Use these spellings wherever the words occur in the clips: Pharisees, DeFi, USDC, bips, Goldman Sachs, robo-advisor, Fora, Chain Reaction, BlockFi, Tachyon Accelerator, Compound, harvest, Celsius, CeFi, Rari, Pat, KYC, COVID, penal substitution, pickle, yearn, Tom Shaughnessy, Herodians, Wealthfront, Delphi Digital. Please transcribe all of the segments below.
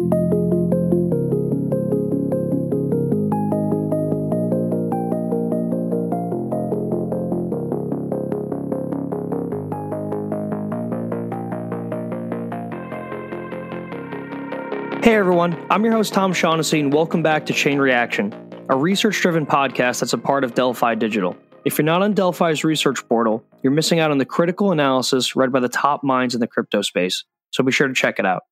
Hey everyone, I'm your host Tom Shaughnessy and welcome back to Chain Reaction, a research-driven podcast that's a part of Delphi Digital. If you're not on Delphi's research portal, you're missing out on the critical analysis read by the top minds in the crypto space, so be sure to check it out.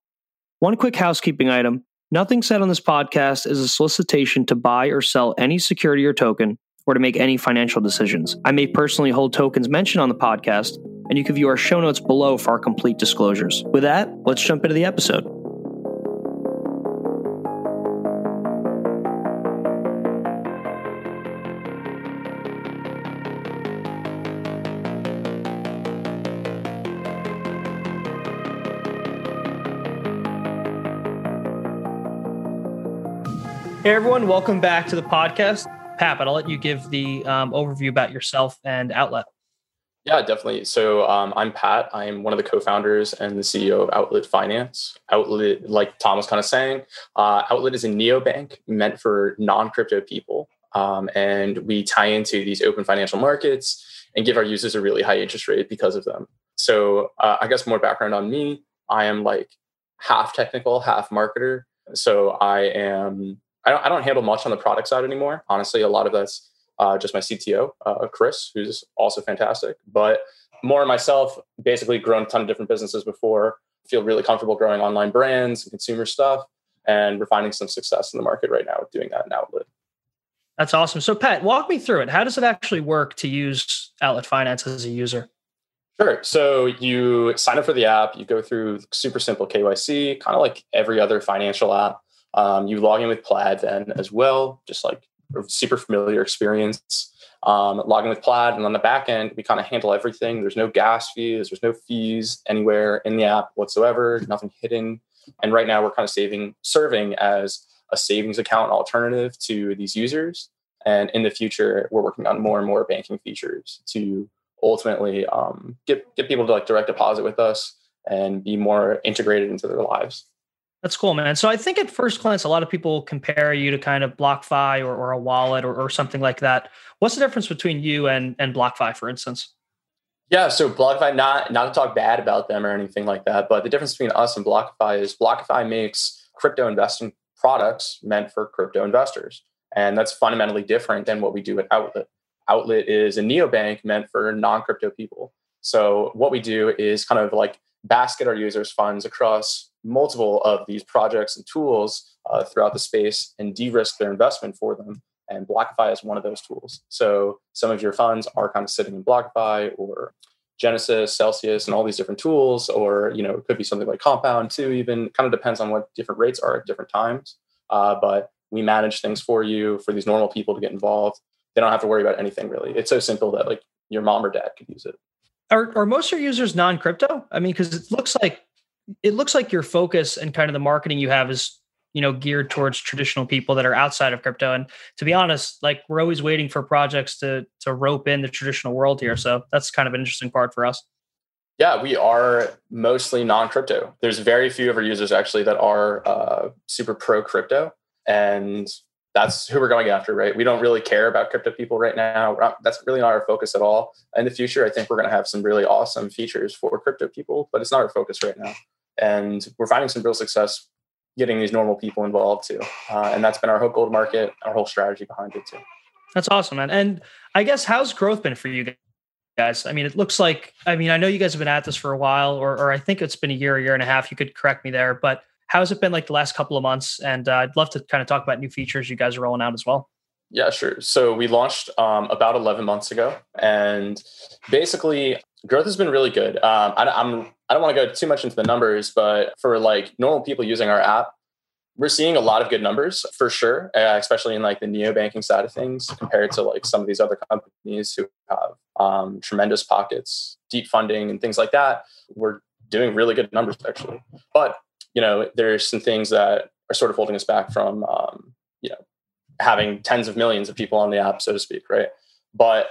One quick housekeeping item, nothing said on this podcast is a solicitation to buy or sell any security or token or to make any financial decisions. I may personally hold tokens mentioned on the podcast, and you can view our show notes below for our complete disclosures. With that, let's jump into the episode. Hey everyone, welcome back to the podcast. Pat, I'll let you give the overview about yourself and Outlet. Yeah, definitely. So I'm Pat. I'm one of the co-founders and the CEO of Outlet Finance. Outlet, like Tom was kind of saying, Outlet is a neobank meant for non-crypto people. And we tie into these open financial markets and give our users a really high interest rate because of them. So I guess more background on me. I am like half technical, half marketer. So I don't handle much on the product side anymore. Honestly, a lot of that's just my CTO, Chris, who's also fantastic. But more myself, basically grown a ton of different businesses before, feel really comfortable growing online brands, consumer stuff, and we're finding some success in the market right now doing that in Outlet. That's awesome. So Pat, walk me through it. How does it actually work to use Outlet Finance as a user? Sure. So you sign up for the app, you go through super simple KYC, kind of like every other financial app. You log in with Plaid then as well, just like a super familiar experience. Log in with Plaid, and on the back end, we kind of handle everything. There's no gas fees, there's no fees anywhere in the app whatsoever, nothing hidden. And right now, we're kind of serving as a savings account alternative to these users. And in the future, we're working on more and more banking features to ultimately get people to like direct deposit with us and be more integrated into their lives. That's cool, man. So I think at first glance, a lot of people compare you to kind of BlockFi or a wallet or something like that. What's the difference between you and BlockFi, for instance? Yeah, so BlockFi, not to talk bad about them or anything like that, but the difference between us and BlockFi is BlockFi makes crypto investing products meant for crypto investors. And that's fundamentally different than what we do at Outlet. Outlet is a neobank meant for non-crypto people. So what we do is kind of like basket our users' funds across multiple of these projects and tools throughout the space and de-risk their investment for them. And BlockFi is one of those tools. So some of your funds are kind of sitting in BlockFi or Genesis, Celsius, and all these different tools, or, you know, it could be something like Compound too, even. It kind of depends on what different rates are at different times. But we manage things for you, for these normal people to get involved. They don't have to worry about anything really. It's so simple that like your mom or dad could use it. Are most of your users non-crypto? I mean, because it looks like your focus and kind of the marketing you have is, you know, geared towards traditional people that are outside of crypto. And to be honest, like we're always waiting for projects to rope in the traditional world here. So that's kind of an interesting part for us. Yeah, we are mostly non-crypto. There's very few of our users actually that are super pro crypto, and that's who we're going after, right? We don't really care about crypto people right now. That's really not our focus at all. In the future, I think we're going to have some really awesome features for crypto people, but it's not our focus right now. And we're finding some real success getting these normal people involved too. And that's been our whole gold market, our whole strategy behind it too. That's awesome, man. And I guess how's growth been for you guys? I mean, it looks like, I know you guys have been at this for a while, or I think it's been a year and a half. You could correct me there, but how's it been like the last couple of months? And I'd love to kind of talk about new features you guys are rolling out as well. Yeah, sure. So we launched about 11 months ago, and basically growth has been really good. I don't want to go too much into the numbers, but for like normal people using our app, we're seeing a lot of good numbers for sure, especially in like the neobanking side of things compared to like some of these other companies who have tremendous pockets, deep funding and things like that. We're doing really good numbers actually, but you know, there's some things that are sort of holding us back from, you know, having tens of millions of people on the app, so to speak, right? But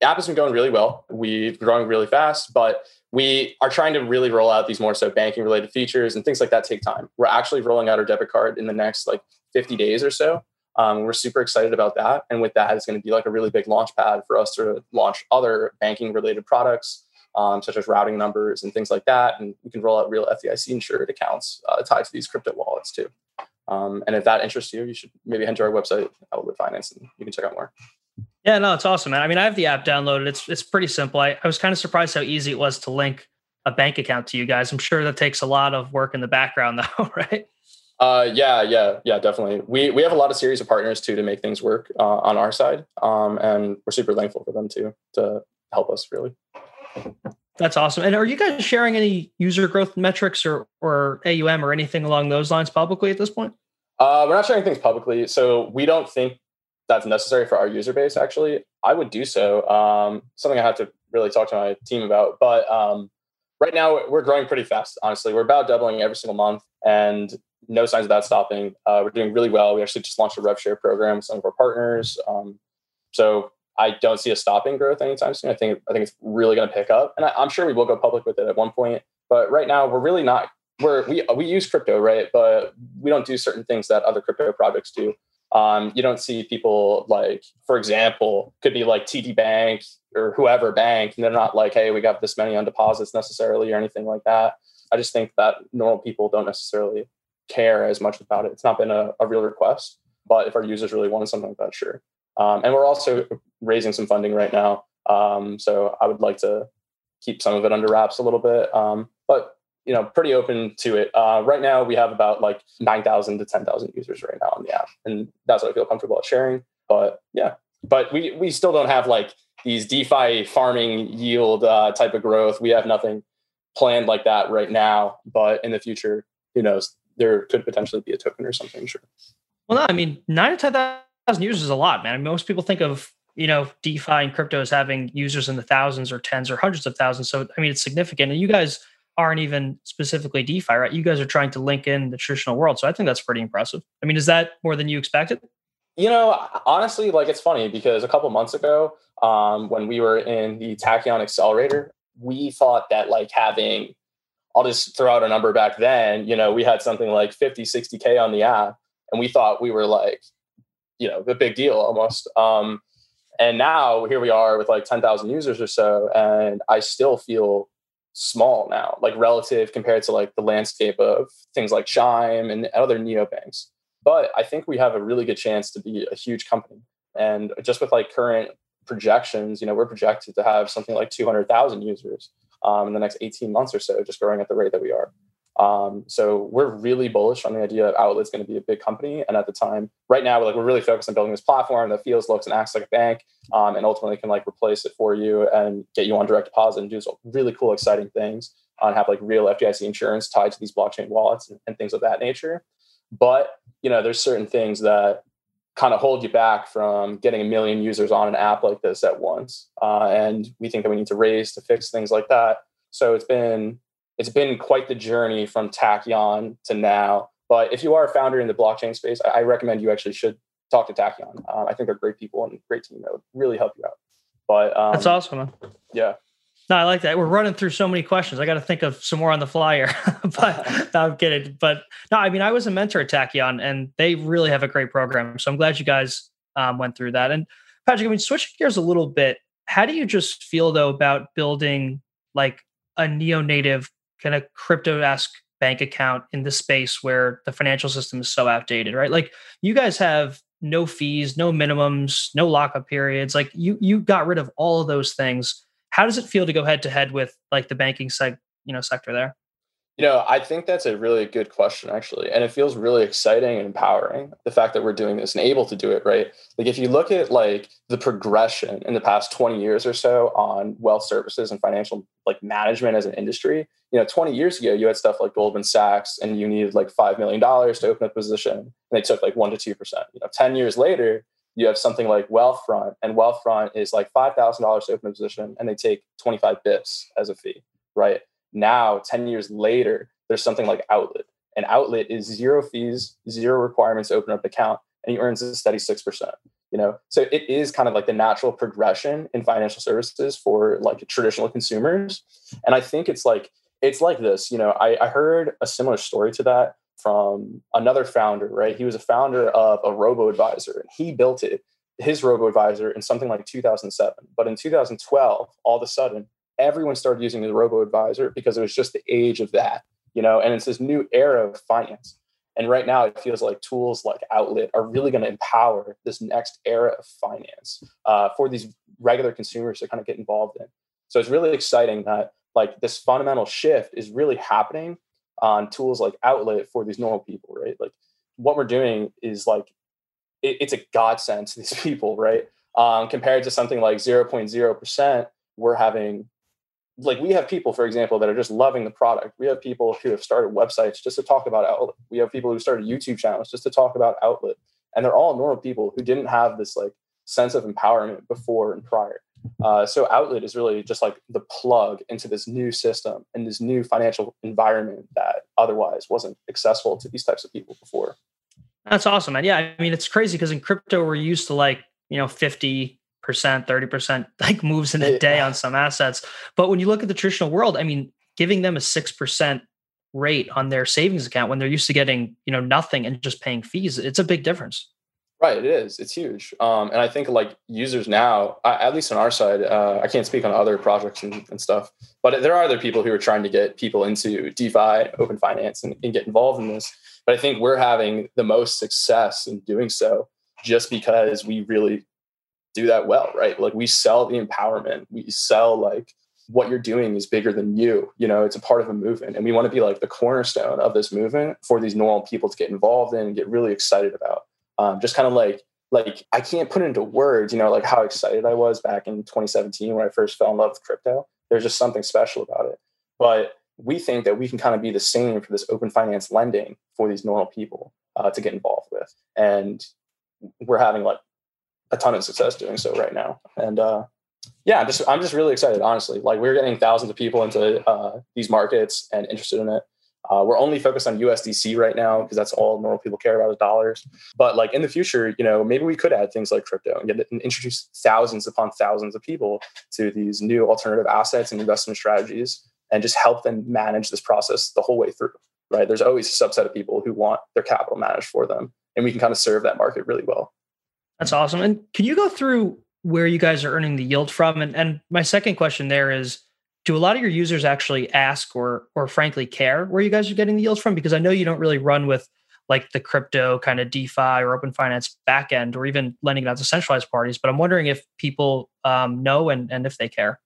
the app has been going really well. We've grown really fast, but We are trying to really roll out these more so banking related features and things like that take time. We're actually rolling out our debit card in the next 50 days or so. We're super excited about that. And with that, it's going to be a really big launch pad for us to launch other banking related products, such as routing numbers and things like that. And we can roll out real FDIC insured accounts tied to these crypto wallets too. And if that interests you, you should maybe head to our website, Outlet Finance, and you can check out more. Yeah, no, it's awesome, man. I mean, I have the app downloaded. It's pretty simple. I was kind of surprised how easy it was to link a bank account to you guys. I'm sure that takes a lot of work in the background though, right? Yeah, definitely. We have a lot of series of partners too to make things work on our side. And we're super thankful for them too, to help us really. That's awesome. And are you guys sharing any user growth metrics or AUM or anything along those lines publicly at this point? We're not sharing things publicly. So we don't think that's necessary for our user base. Actually, I would do so. Something I have to really talk to my team about, but right now we're growing pretty fast. Honestly, we're about doubling every single month and no signs of that stopping. We're doing really well. We actually just launched a rev share program with some of our partners. So I don't see us stopping growth anytime soon. I think it's really going to pick up, and I'm sure we will go public with it at one point, but right now we're really not, we use crypto, right? But we don't do certain things that other crypto products do. You don't see people for example, could be TD Bank or whoever bank, and they're not hey, we got this many on deposits necessarily or anything like that. I just think that normal people don't necessarily care as much about it. It's not been a real request, but if our users really wanted something like that, sure. And we're also raising some funding right now. So I would like to keep some of it under wraps a little bit, but pretty open to it. Right now we have about 9,000 to 10,000 users right now on the app. And that's what I feel comfortable at sharing, but yeah, but we still don't have these DeFi farming yield type of growth. We have nothing planned like that right now, but in the future, who knows, there could potentially be a token or something. Sure. Well, no, I mean, 9 to 10,000 users is a lot, man. I mean, most people think of, DeFi and crypto as having users in the thousands or tens or hundreds of thousands. So, I mean, it's significant, and you guys aren't even specifically DeFi, right? You guys are trying to link in the traditional world. So I think that's pretty impressive. I mean, is that more than you expected? Honestly, it's funny because a couple months ago, when we were in the Tachyon Accelerator, we thought that having, I'll just throw out a number back then, we had something 50, 60K on the app, and we thought we were the big deal almost. And now here we are with 10,000 users or so. And I still feel small now, relative compared to the landscape of things like Chime and other neobanks. But I think we have a really good chance to be a huge company. And just with current projections, we're projected to have something 200,000 users in the next 18 months or so, just growing at the rate that we are. So we're really bullish on the idea of Outlet's going to be a big company. And at the time, right now, we're really focused on building this platform that feels, looks, and acts like a bank, and ultimately can replace it for you and get you on direct deposit and do some really cool, exciting things and have real FDIC insurance tied to these blockchain wallets and things of that nature. But, there's certain things that kind of hold you back from getting 1 million users on an app like this at once. And we think that we need to raise to fix things like that. So it's been quite the journey from Tachyon to now. But if you are a founder in the blockchain space, I recommend you actually should talk to Tachyon. I think they're great people and great team that would really help you out. But that's awesome, man. Yeah. No, I like that. We're running through so many questions. I got to think of some more on the fly here. But no, I'm kidding. But no, I mean, I was a mentor at Tachyon, and they really have a great program. So I'm glad you guys went through that. And Patrick, I mean, switching gears a little bit, how do you just feel though about building a neonative kind of crypto-esque bank account in the space where the financial system is so outdated, right? You guys have no fees, no minimums, no lockup periods. You got rid of all of those things. How does it feel to go head-to-head with the banking sector there? I think that's a really good question, actually. And it feels really exciting and empowering, the fact that we're doing this and able to do it, right? If you look at the progression in the past 20 years or so on wealth services and financial management as an industry, 20 years ago, you had stuff like Goldman Sachs and you needed $5 million to open a position. And they took 1% to 2%. 10 years later, you have something like Wealthfront, and Wealthfront is $5,000 to open a position, and they take 25 bips as a fee, right? Now, 10 years later, there's something like Outlet. And Outlet is zero fees, zero requirements to open up an account, and he earns a steady 6%. you know? So it is kind of like the natural progression in financial services for like traditional consumers. And I think it's like this, you know, I heard a similar story to that from another founder, right? He was a founder of a robo-advisor and he built it, his robo-advisor in something like 2007. But in 2012, all of a sudden, everyone started using the robo-advisor because it was just the age of that, you know, and it's this new era of finance. And right now it feels like tools like Outlet are really going to empower this next era of finance for these regular consumers to kind of get involved in. So it's really exciting that like this fundamental shift is really happening on tools like Outlet for these normal people, right? Like what we're doing is like, it's a godsend to these people, right? Compared to something like 0.0%, we're having like we have people, for example, that are just loving the product. We have people who have started websites just to talk about Outlet. We have people who started YouTube channels just to talk about Outlet. And they're all normal people who didn't have this like sense of empowerment before and prior. So Outlet is really just like the plug into this new system and this new financial environment that otherwise wasn't accessible to these types of people before. That's awesome, man. Yeah, I mean, it's crazy because in crypto, we're used to like, you know, 50%, 30% like moves in a day on some assets. But when you look at the traditional world, I mean, giving them a 6% rate on their savings account when they're used to getting, you know, nothing and just paying fees, it's a big difference. Right. It is. It's huge. And I think like users now, at least on our side, I can't speak on other projects and stuff, but there are other people who are trying to get people into DeFi, open finance, and get involved in this. But I think we're having the most success in doing so just because we really do that well, right? Like we sell the empowerment. We sell like what you're doing is bigger than you, you know, it's a part of a movement. And we want to be like the cornerstone of this movement for these normal people to get involved in and get really excited about. Just kind of like I can't put into words, you know, like how excited I was back in 2017 when I first fell in love with crypto. There's just something special about it. But we think that we can kind of be the same for this open finance lending for these normal people to get involved with. And we're having like a ton of success doing so right now. And yeah, I'm just really excited, honestly. Like we're getting thousands of people into these markets and interested in it. We're only focused on USDC right now because that's all normal people care about is dollars. But like in the future, you know, maybe we could add things like crypto and get and introduce thousands upon thousands of people to these new alternative assets and investment strategies and just help them manage this process the whole way through, right? There's always a subset of people who want their capital managed for them, and we can kind of serve that market really well. That's awesome. And can you go through where you guys are earning the yield from? And my second question there is, do a lot of your users actually ask or frankly care where you guys are getting the yields from? Because I know you don't really run with like the crypto kind of DeFi or open finance backend or even lending it out to centralized parties, but I'm wondering if people know and if they care.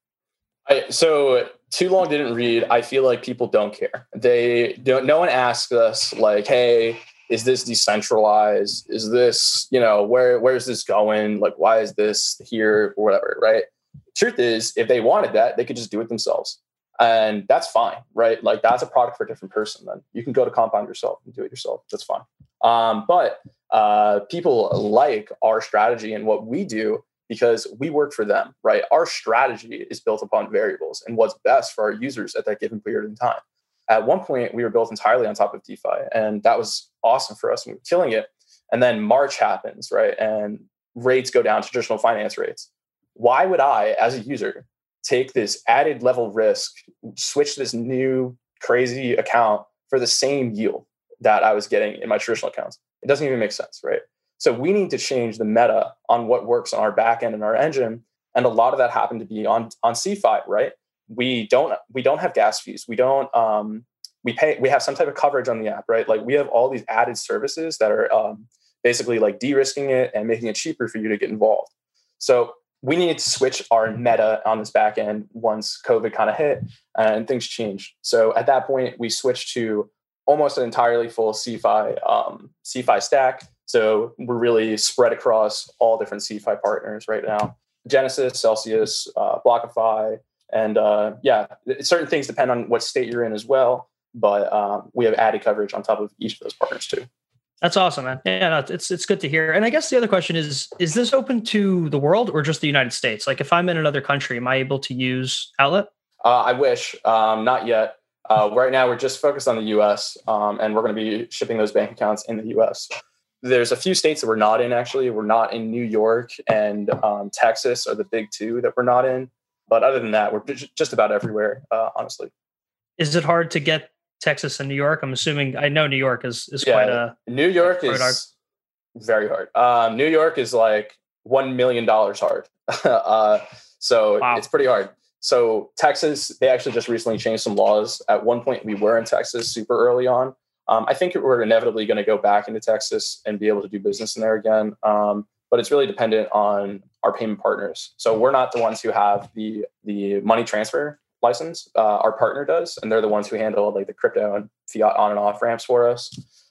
So too long didn't read. I feel like people don't care. They don't, no one asks us like, hey, is this decentralized? Is this, you know, where's this going? Like, why is this here or whatever, right? Truth is, if they wanted that, they could just do it themselves. And that's fine, right? Like that's a product for a different person. Then you can go to Compound yourself and do it yourself. That's fine. But people like our strategy and what we do because we work for them, right? Our strategy is built upon variables and what's best for our users at that given period in time. At one point, we were built entirely on top of DeFi, and that was awesome for us and we were killing it. And then March happens, right? And rates go down to traditional finance rates. Why would I, as a user, take this added level risk, switch this new crazy account for the same yield that I was getting in my traditional accounts? It doesn't even make sense, right? So we need to change the meta on what works on our back end and our engine. And a lot of that happened to be on CeFi, right? We don't have gas fees. We don't, we have some type of coverage on the app, right? Like we have all these added services that are basically like de-risking it and making it cheaper for you to get involved. So we needed to switch our meta on this back end once COVID kind of hit and things changed. So at that point, we switched to almost an entirely full CeFi stack. So we're really spread across all different CeFi partners right now. Genesis, Celsius, BlockFi, and yeah, certain things depend on what state you're in as well. But we have added coverage on top of each of those partners too. That's awesome, man. Yeah, no, it's good to hear. And I guess the other question is this open to the world or just the United States? Like if I'm in another country, am I able to use Outlet? I wish. Not yet. Right now, we're just focused on the U.S. And we're going to be shipping those bank accounts in the U.S. There's a few states that we're not in, actually. We're not in New York and Texas are the big two that we're not in. But other than that, we're just about everywhere, honestly. Is it hard to get Texas and New York? I'm assuming, I know New York is quite a... New York is hard. Very hard. New York is like $1 million hard. Wow. It's pretty hard. So Texas, they actually just recently changed some laws. At one point, we were in Texas super early on. I think we're inevitably going to go back into Texas and be able to do business in there again. But it's really dependent on our payment partners. So we're not the ones who have the money transfer license. Our partner does, and they're the ones who handle like the crypto and fiat on and off ramps for us.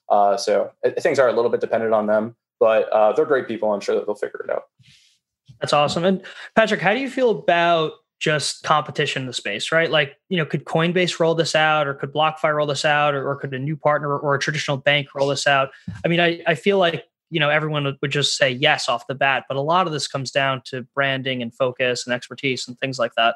So things are a little bit dependent on them, but they're great people. I'm sure that they'll figure it out. That's awesome. And Patrick, how do you feel about just competition in the space, right? Like, you know, could Coinbase roll this out, or could BlockFi roll this out, or could a new partner or a traditional bank roll this out? I mean, I feel like, you know, everyone would just say yes off the bat, but a lot of this comes down to branding and focus and expertise and things like that.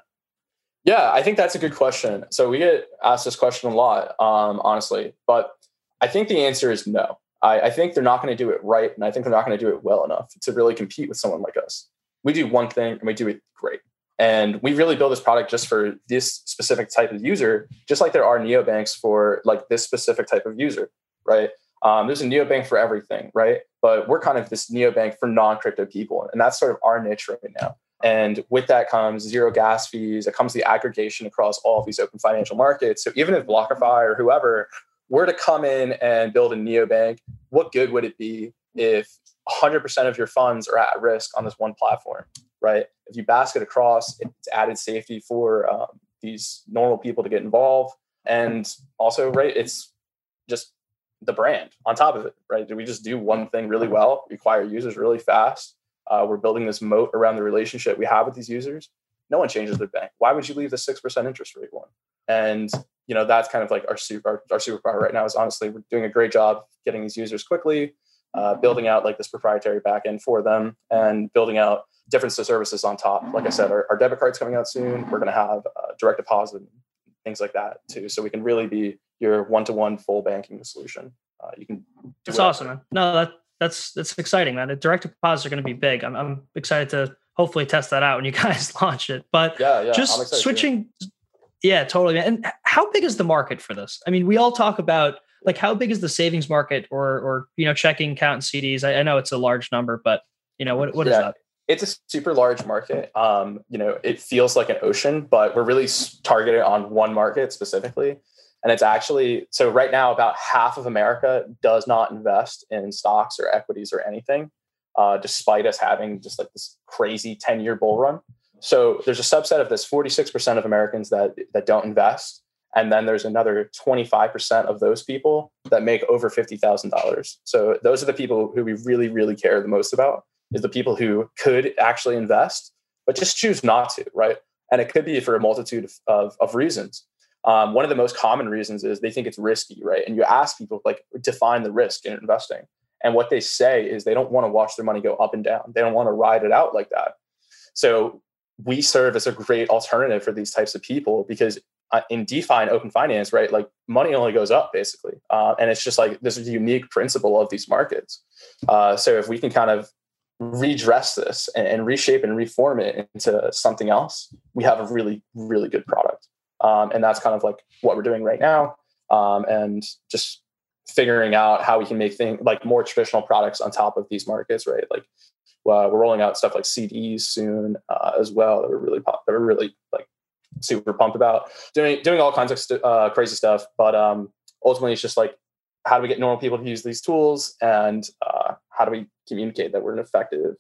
Yeah, I think that's a good question. So we get asked this question a lot, honestly, but I think the answer is no. I think they're not going to do it right. And I think they're not going to do it well enough to really compete with someone like us. We do one thing and we do it great. And we really build this product just for this specific type of user, just like there are neobanks for like this specific type of user, right? There's a neobank for everything, right? But we're kind of this neobank for non-crypto people. And that's sort of our niche right now. And with that comes zero gas fees. It comes the aggregation across all of these open financial markets. So even if BlockFi or whoever were to come in and build a neobank, what good would it be if 100% of your funds are at risk on this one platform, right? If you basket across, it's added safety for these normal people to get involved. And also, right, it's just the brand on top of it, right? We just do one thing really well, we acquire users really fast. We're building this moat around the relationship we have with these users. No one changes their bank. Why would you leave the 6% interest rate one? And, you know, that's kind of like our superpower right now is honestly, we're doing a great job getting these users quickly, building out like this proprietary backend for them and building out different services on top. Like I said, our debit card's coming out soon. We're going to have direct deposit, things like that too. So we can really be your one-to-one full banking solution. That's awesome, man. No, that's exciting, man. The direct deposits are going to be big. I'm excited to hopefully test that out when you guys launch it. But yeah, just switching. Too. Yeah, totally, man. And how big is the market for this? I mean, we all talk about like how big is the savings market or you know checking account and CDs. I know it's a large number, but you know what is that? It's a super large market. You know, it feels like an ocean, but we're really targeted on one market specifically. And it's actually, so right now, about half of America does not invest in stocks or equities or anything, despite us having just like this crazy 10-year bull run. So there's a subset of this 46% of Americans that don't invest. And then there's another 25% of those people that make over $50,000. So those are the people who we really, really care the most about. Is the people who could actually invest, but just choose not to, right? And it could be for a multitude of reasons. One of the most common reasons is they think it's risky, right? And you ask people, like, define the risk in investing. And what they say is they don't want to watch their money go up and down. They don't want to ride it out like that. So we serve as a great alternative for these types of people because in DeFi and open finance, right, like money only goes up basically. And it's just like this is a unique principle of these markets. So if we can kind of redress this and reshape and reform it into something else, we have a really, really good product. And that's kind of like what we're doing right now. And just figuring out how we can make things like more traditional products on top of these markets, right? Like we're rolling out stuff like CDs soon as well that we're really like super pumped about doing all kinds of crazy stuff. But ultimately it's just like, how do we get normal people to use these tools and how do we communicate that we're an effective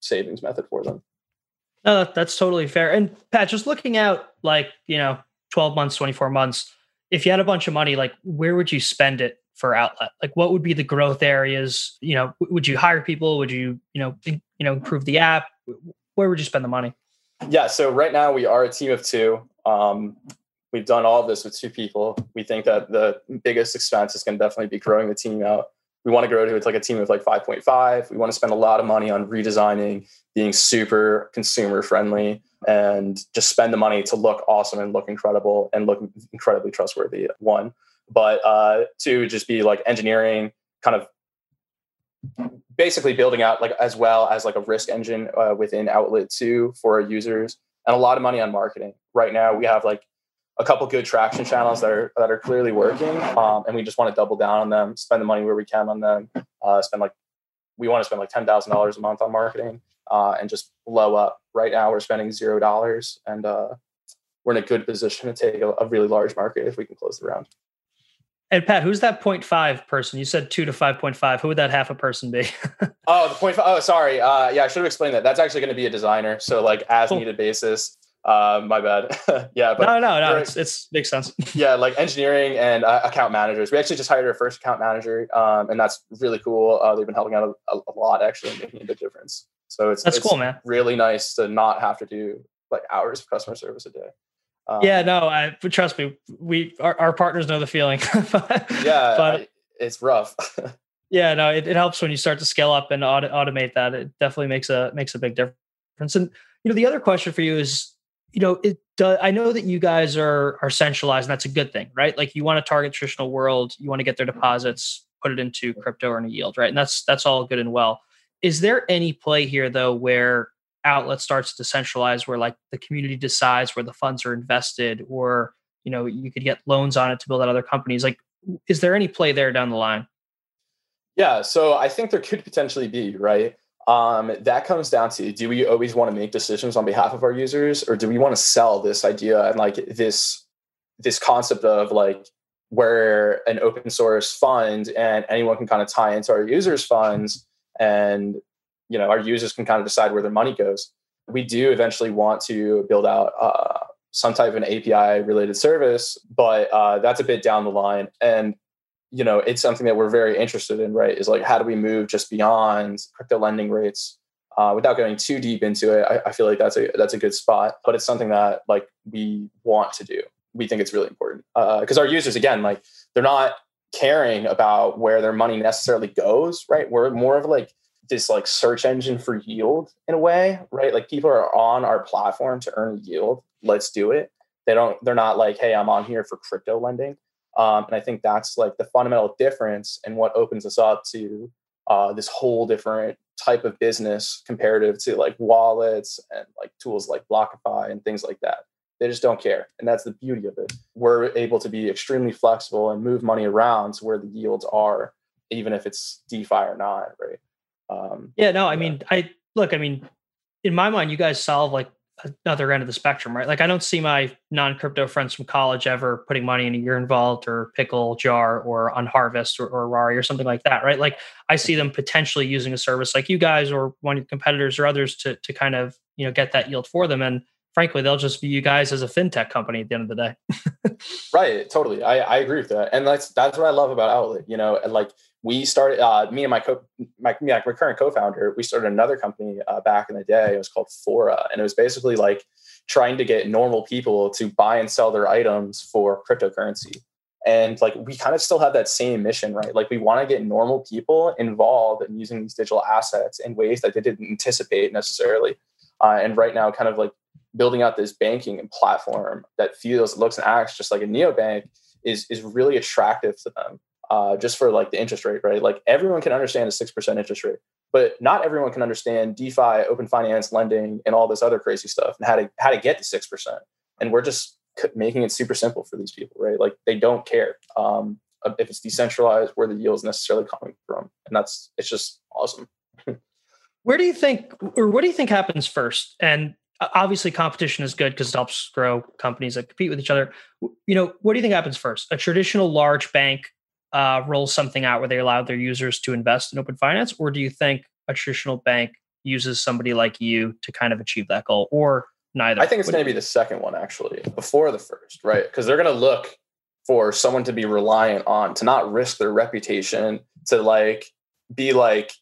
savings method for them? No, that's totally fair. And Pat, just looking out like, you know, 12 months, 24 months, if you had a bunch of money, like where would you spend it for Outlet? Like what would be the growth areas? You know, would you hire people? Would you, you know, improve the app? Where would you spend the money? Yeah. So right now we are a team of two. We've done all of this with two people. We think that the biggest expense is going to definitely be growing the team out. We want to grow to it's like a team of like 5.5. We want to spend a lot of money on redesigning, being super consumer friendly, and just spend the money to look awesome and look incredible and look incredibly trustworthy. One, but two, just be like engineering, kind of basically building out like as well as like a risk engine within Outlet 2 for our users, and a lot of money on marketing. Right now we have like a couple good traction channels that are clearly working, and we just want to double down on them, spend the money where we can on them. We want to spend like $10,000 a month on marketing and just blow up. Right now we're spending $0, and we're in a good position to take a really large market if we can close the round. And Pat, who's that 0.5 person? You said 2 to 5.5. Who would that half a person be? The 0.5. Oh, sorry. Yeah, I should have explained that. That's actually going to be a designer. So like as needed basis. My bad. Yeah. But no. It makes sense. Yeah. Like engineering and account managers. We actually just hired our first account manager. And that's really cool. They've been helping out a lot actually, making a big difference. So it's cool, man. Really nice to not have to do like hours of customer service a day. Trust me, our partners know the feeling. but it's rough. It helps when you start to scale up and automate that. It definitely makes a big difference. And the other question for you is, I know that you guys are centralized, and that's a good thing, right? Like you want to target traditional world, you want to get their deposits, put it into crypto and a yield, right? And that's all good and well. Is there any play here though where Outlet starts to centralize, where like the community decides where the funds are invested, or you could get loans on it to build out other companies? Like, is there any play there down the line? Yeah, so I think there could potentially be, right? That comes down to, do we always want to make decisions on behalf of our users, or do we want to sell this idea and like this concept of like where an open source fund and anyone can kind of tie into our users' funds, and our users can kind of decide where their money goes. We do eventually want to build out some type of an API-related service, but that's a bit down the line. And, it's something that we're very interested in, right? Is like, how do we move just beyond crypto lending rates without going too deep into it? I feel like that's a good spot, but it's something that like we want to do. We think it's really important because our users, again, like they're not caring about where their money necessarily goes, right? We're more of like, this like search engine for yield in a way, right? Like people are on our platform to earn yield. Let's do it. They're not like, hey, I'm on here for crypto lending. And I think that's like the fundamental difference and what opens us up to this whole different type of business comparative to like wallets and like tools like BlockFi and things like that. They just don't care. And that's the beauty of it. We're able to be extremely flexible and move money around to where the yields are, even if it's DeFi or not, right? In my mind, you guys solve like another end of the spectrum, right? Like I don't see my non-crypto friends from college ever putting money in a yearn vault or pickle jar or on harvest or Rari or something like that, right? Like I see them potentially using a service like you guys or one of your competitors or others to kind of, get that yield for them. And frankly, they'll just view you guys as a fintech company at the end of the day. Right. Totally. I agree with that. And that's what I love about Outlet, and like, we started, me and my current co-founder, we started another company back in the day. It was called Fora. And it was basically like trying to get normal people to buy and sell their items for cryptocurrency. And like, we kind of still have that same mission, right? Like we want to get normal people involved in using these digital assets in ways that they didn't anticipate necessarily. And right now kind of like building out this banking and platform that feels, looks and acts just like a neobank is really attractive to them. Just for like the interest rate, right? Like everyone can understand a 6% interest rate, but not everyone can understand DeFi, open finance, lending, and all this other crazy stuff and how to get to 6%. And we're just making it super simple for these people, right? Like they don't care if it's decentralized, where the yield is necessarily coming from. And it's just awesome. What do you think happens first? And obviously competition is good because it helps grow companies that compete with each other. What do you think happens first? A traditional large bank rolls something out where they allow their users to invest in open finance, or do you think a traditional bank uses somebody like you to kind of achieve that goal, or neither? I think it's going to be the second one actually, before the first, right? Because they're going to look for someone to be reliant on, to not risk their reputation, to like be like,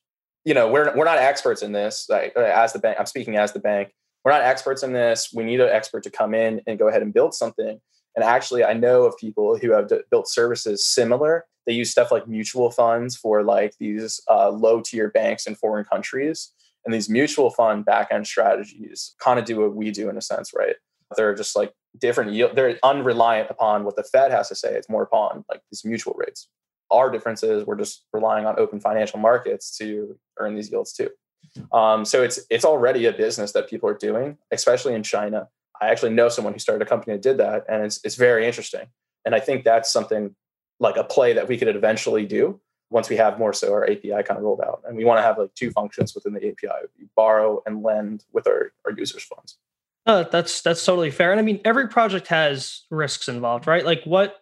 we're not experts in this. Like as the bank, I'm speaking as the bank. We're not experts in this. We need an expert to come in and go ahead and build something. And actually, I know of people who have built services similar. They use stuff like mutual funds for like these low-tier banks in foreign countries. And these mutual fund back-end strategies kind of do what we do in a sense, right? They're just like different yield. They're unreliant upon what the Fed has to say. It's more upon like these mutual rates. Our difference is we're just relying on open financial markets to earn these yields too. So it's already a business that people are doing, especially in China. I actually know someone who started a company that did that, and it's very interesting. And I think that's something like a play that we could eventually do once we have more so our API kind of rolled out. And we want to have like two functions within the API. We borrow and lend with our users' funds. That's totally fair. And I mean, every project has risks involved, right? Like what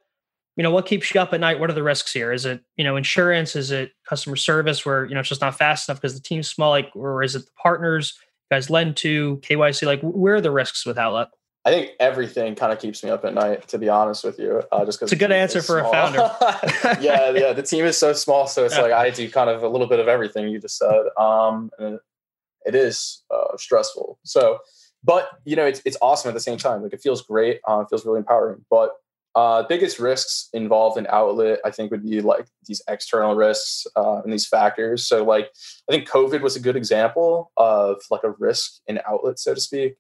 keeps you up at night? What are the risks here? Is it, insurance? Is it customer service where, it's just not fast enough because the team's small, like, or is it the partners you guys lend to, KYC? Like, where are the risks with Outlet? I think everything kind of keeps me up at night, to be honest with you. Just because it's a good answer for a founder. Yeah. The team is so small. So it's like, I do kind of a little bit of everything you just said. And it is stressful. So, but it's awesome at the same time. Like it feels great. It feels really empowering, but biggest risks involved in Outlet, I think, would be like these external risks and these factors. So like, I think COVID was a good example of like a risk in Outlet, so to speak.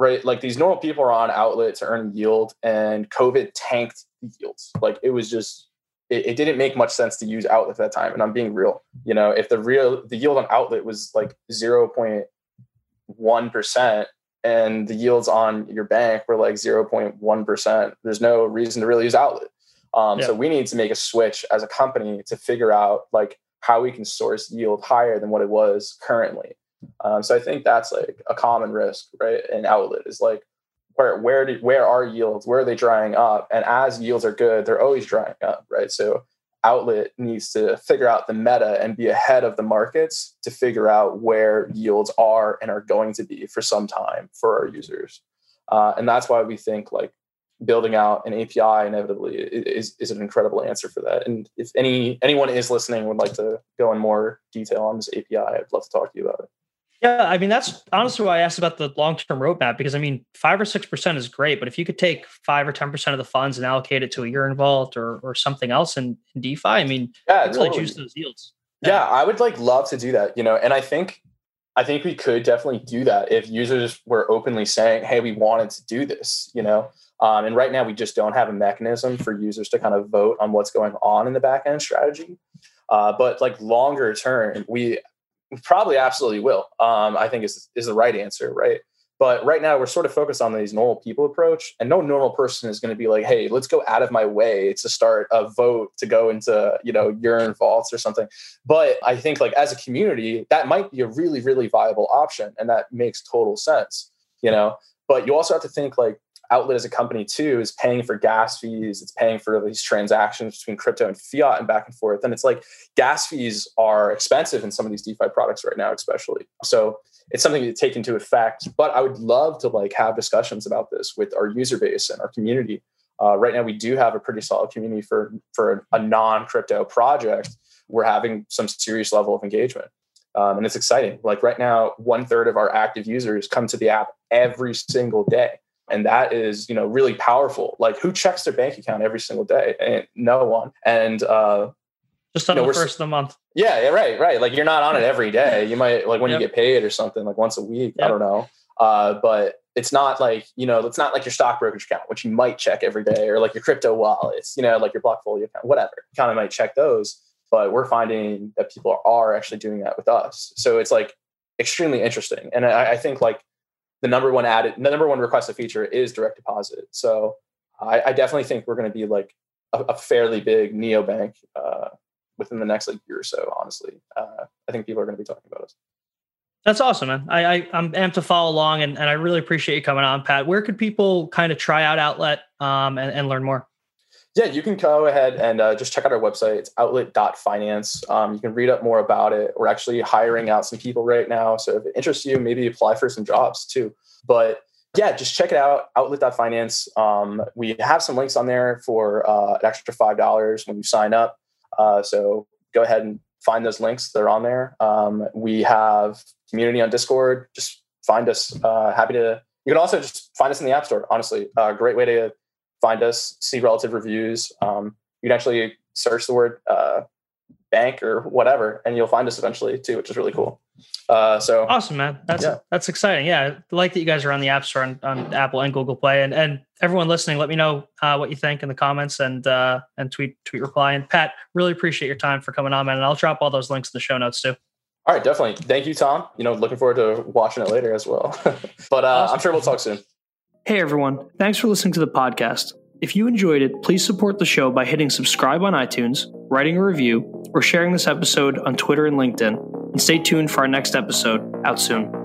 Right? Like these normal people are on Outlet to earn yield, and COVID tanked the yields. Like it was just, it didn't make much sense to use Outlet at that time. And I'm being real, if the yield on Outlet was like 0.1% and the yields on your bank were like 0.1%, there's no reason to really use Outlet. So we need to make a switch as a company to figure out like how we can source yield higher than what it was currently. So I think that's like a common risk, right? An Outlet is like, where are yields? Where are they drying up? And as yields are good, they're always drying up, right? So Outlet needs to figure out the meta and be ahead of the markets to figure out where yields are and are going to be for some time for our users. And that's why we think like building out an API inevitably is an incredible answer for that. And if anyone is listening would like to go in more detail on this API, I'd love to talk to you about it. Yeah, I mean, that's honestly why I asked about the long-term roadmap, because I mean, 5 or 6% is great, but if you could take 5 or 10% of the funds and allocate it to a yearn vault or something else in DeFi, I mean, totally. Like juice those yields. Yeah, I would like love to do that, and I think we could definitely do that if users were openly saying, hey, we wanted to do this, and right now we just don't have a mechanism for users to kind of vote on what's going on in the back end strategy. But like longer term, we probably absolutely will. I think is the right answer, right? But right now we're sort of focused on these normal people approach, and no normal person is going to be like, hey, let's go out of my way to start a vote to go into, yearn vaults or something. But I think like as a community, that might be a really, really viable option. And that makes total sense, but you also have to think like Outlet as a company too is paying for gas fees. It's paying for these transactions between crypto and fiat and back and forth. And it's like gas fees are expensive in some of these DeFi products right now, especially. So it's something to take into effect. But I would love to like have discussions about this with our user base and our community. Right now, we do have a pretty solid community for a non-crypto project. We're having some serious level of engagement. And it's exciting. Like right now, 1/3 of our active users come to the app every single day. And that is, really powerful. Like who checks their bank account every single day? And no one. And just on the first of the month. Yeah, right. Like you're not on it every day. You might like when you get paid or something, like once a week. Yep. I don't know. But it's not like, it's not like your stock brokerage account, which you might check every day, or like your crypto wallets, like your BlockFi account, whatever. You kind of might check those, but we're finding that people are actually doing that with us. So it's like extremely interesting. And I think like the number one requested feature is direct deposit. So I definitely think we're going to be like a fairly big neobank within the next like year or so, honestly. I think people are going to be talking about us. That's awesome, man. I'm amped to follow along, and I really appreciate you coming on, Pat. Where could people kind of try out Outlet and learn more? Yeah, you can go ahead and just check out our website. It's outlet.finance. You can read up more about it. We're actually hiring out some people right now. So if it interests you, maybe apply for some jobs too. But yeah, just check it out, outlet.finance. We have some links on there for an extra $5 when you sign up. So go ahead and find those links. They're on there. We have community on Discord. Just find us. You can also just find us in the App Store, honestly. Great way to find us, see relative reviews. You can actually search the word bank or whatever, and you'll find us eventually too, which is really cool. So awesome, man. That's exciting. Yeah. I like that you guys are on the App Store on Apple and Google Play, and everyone listening, let me know what you think in the comments and tweet reply. And Pat, really appreciate your time for coming on, man. And I'll drop all those links in the show notes too. All right. Definitely. Thank you, Tom. You know, looking forward to watching it later as well, but awesome. I'm sure we'll talk soon. Hey everyone. Thanks for listening to the podcast. If you enjoyed it, please support the show by hitting subscribe on iTunes, writing a review, or sharing this episode on Twitter and LinkedIn. And stay tuned for our next episode, out soon.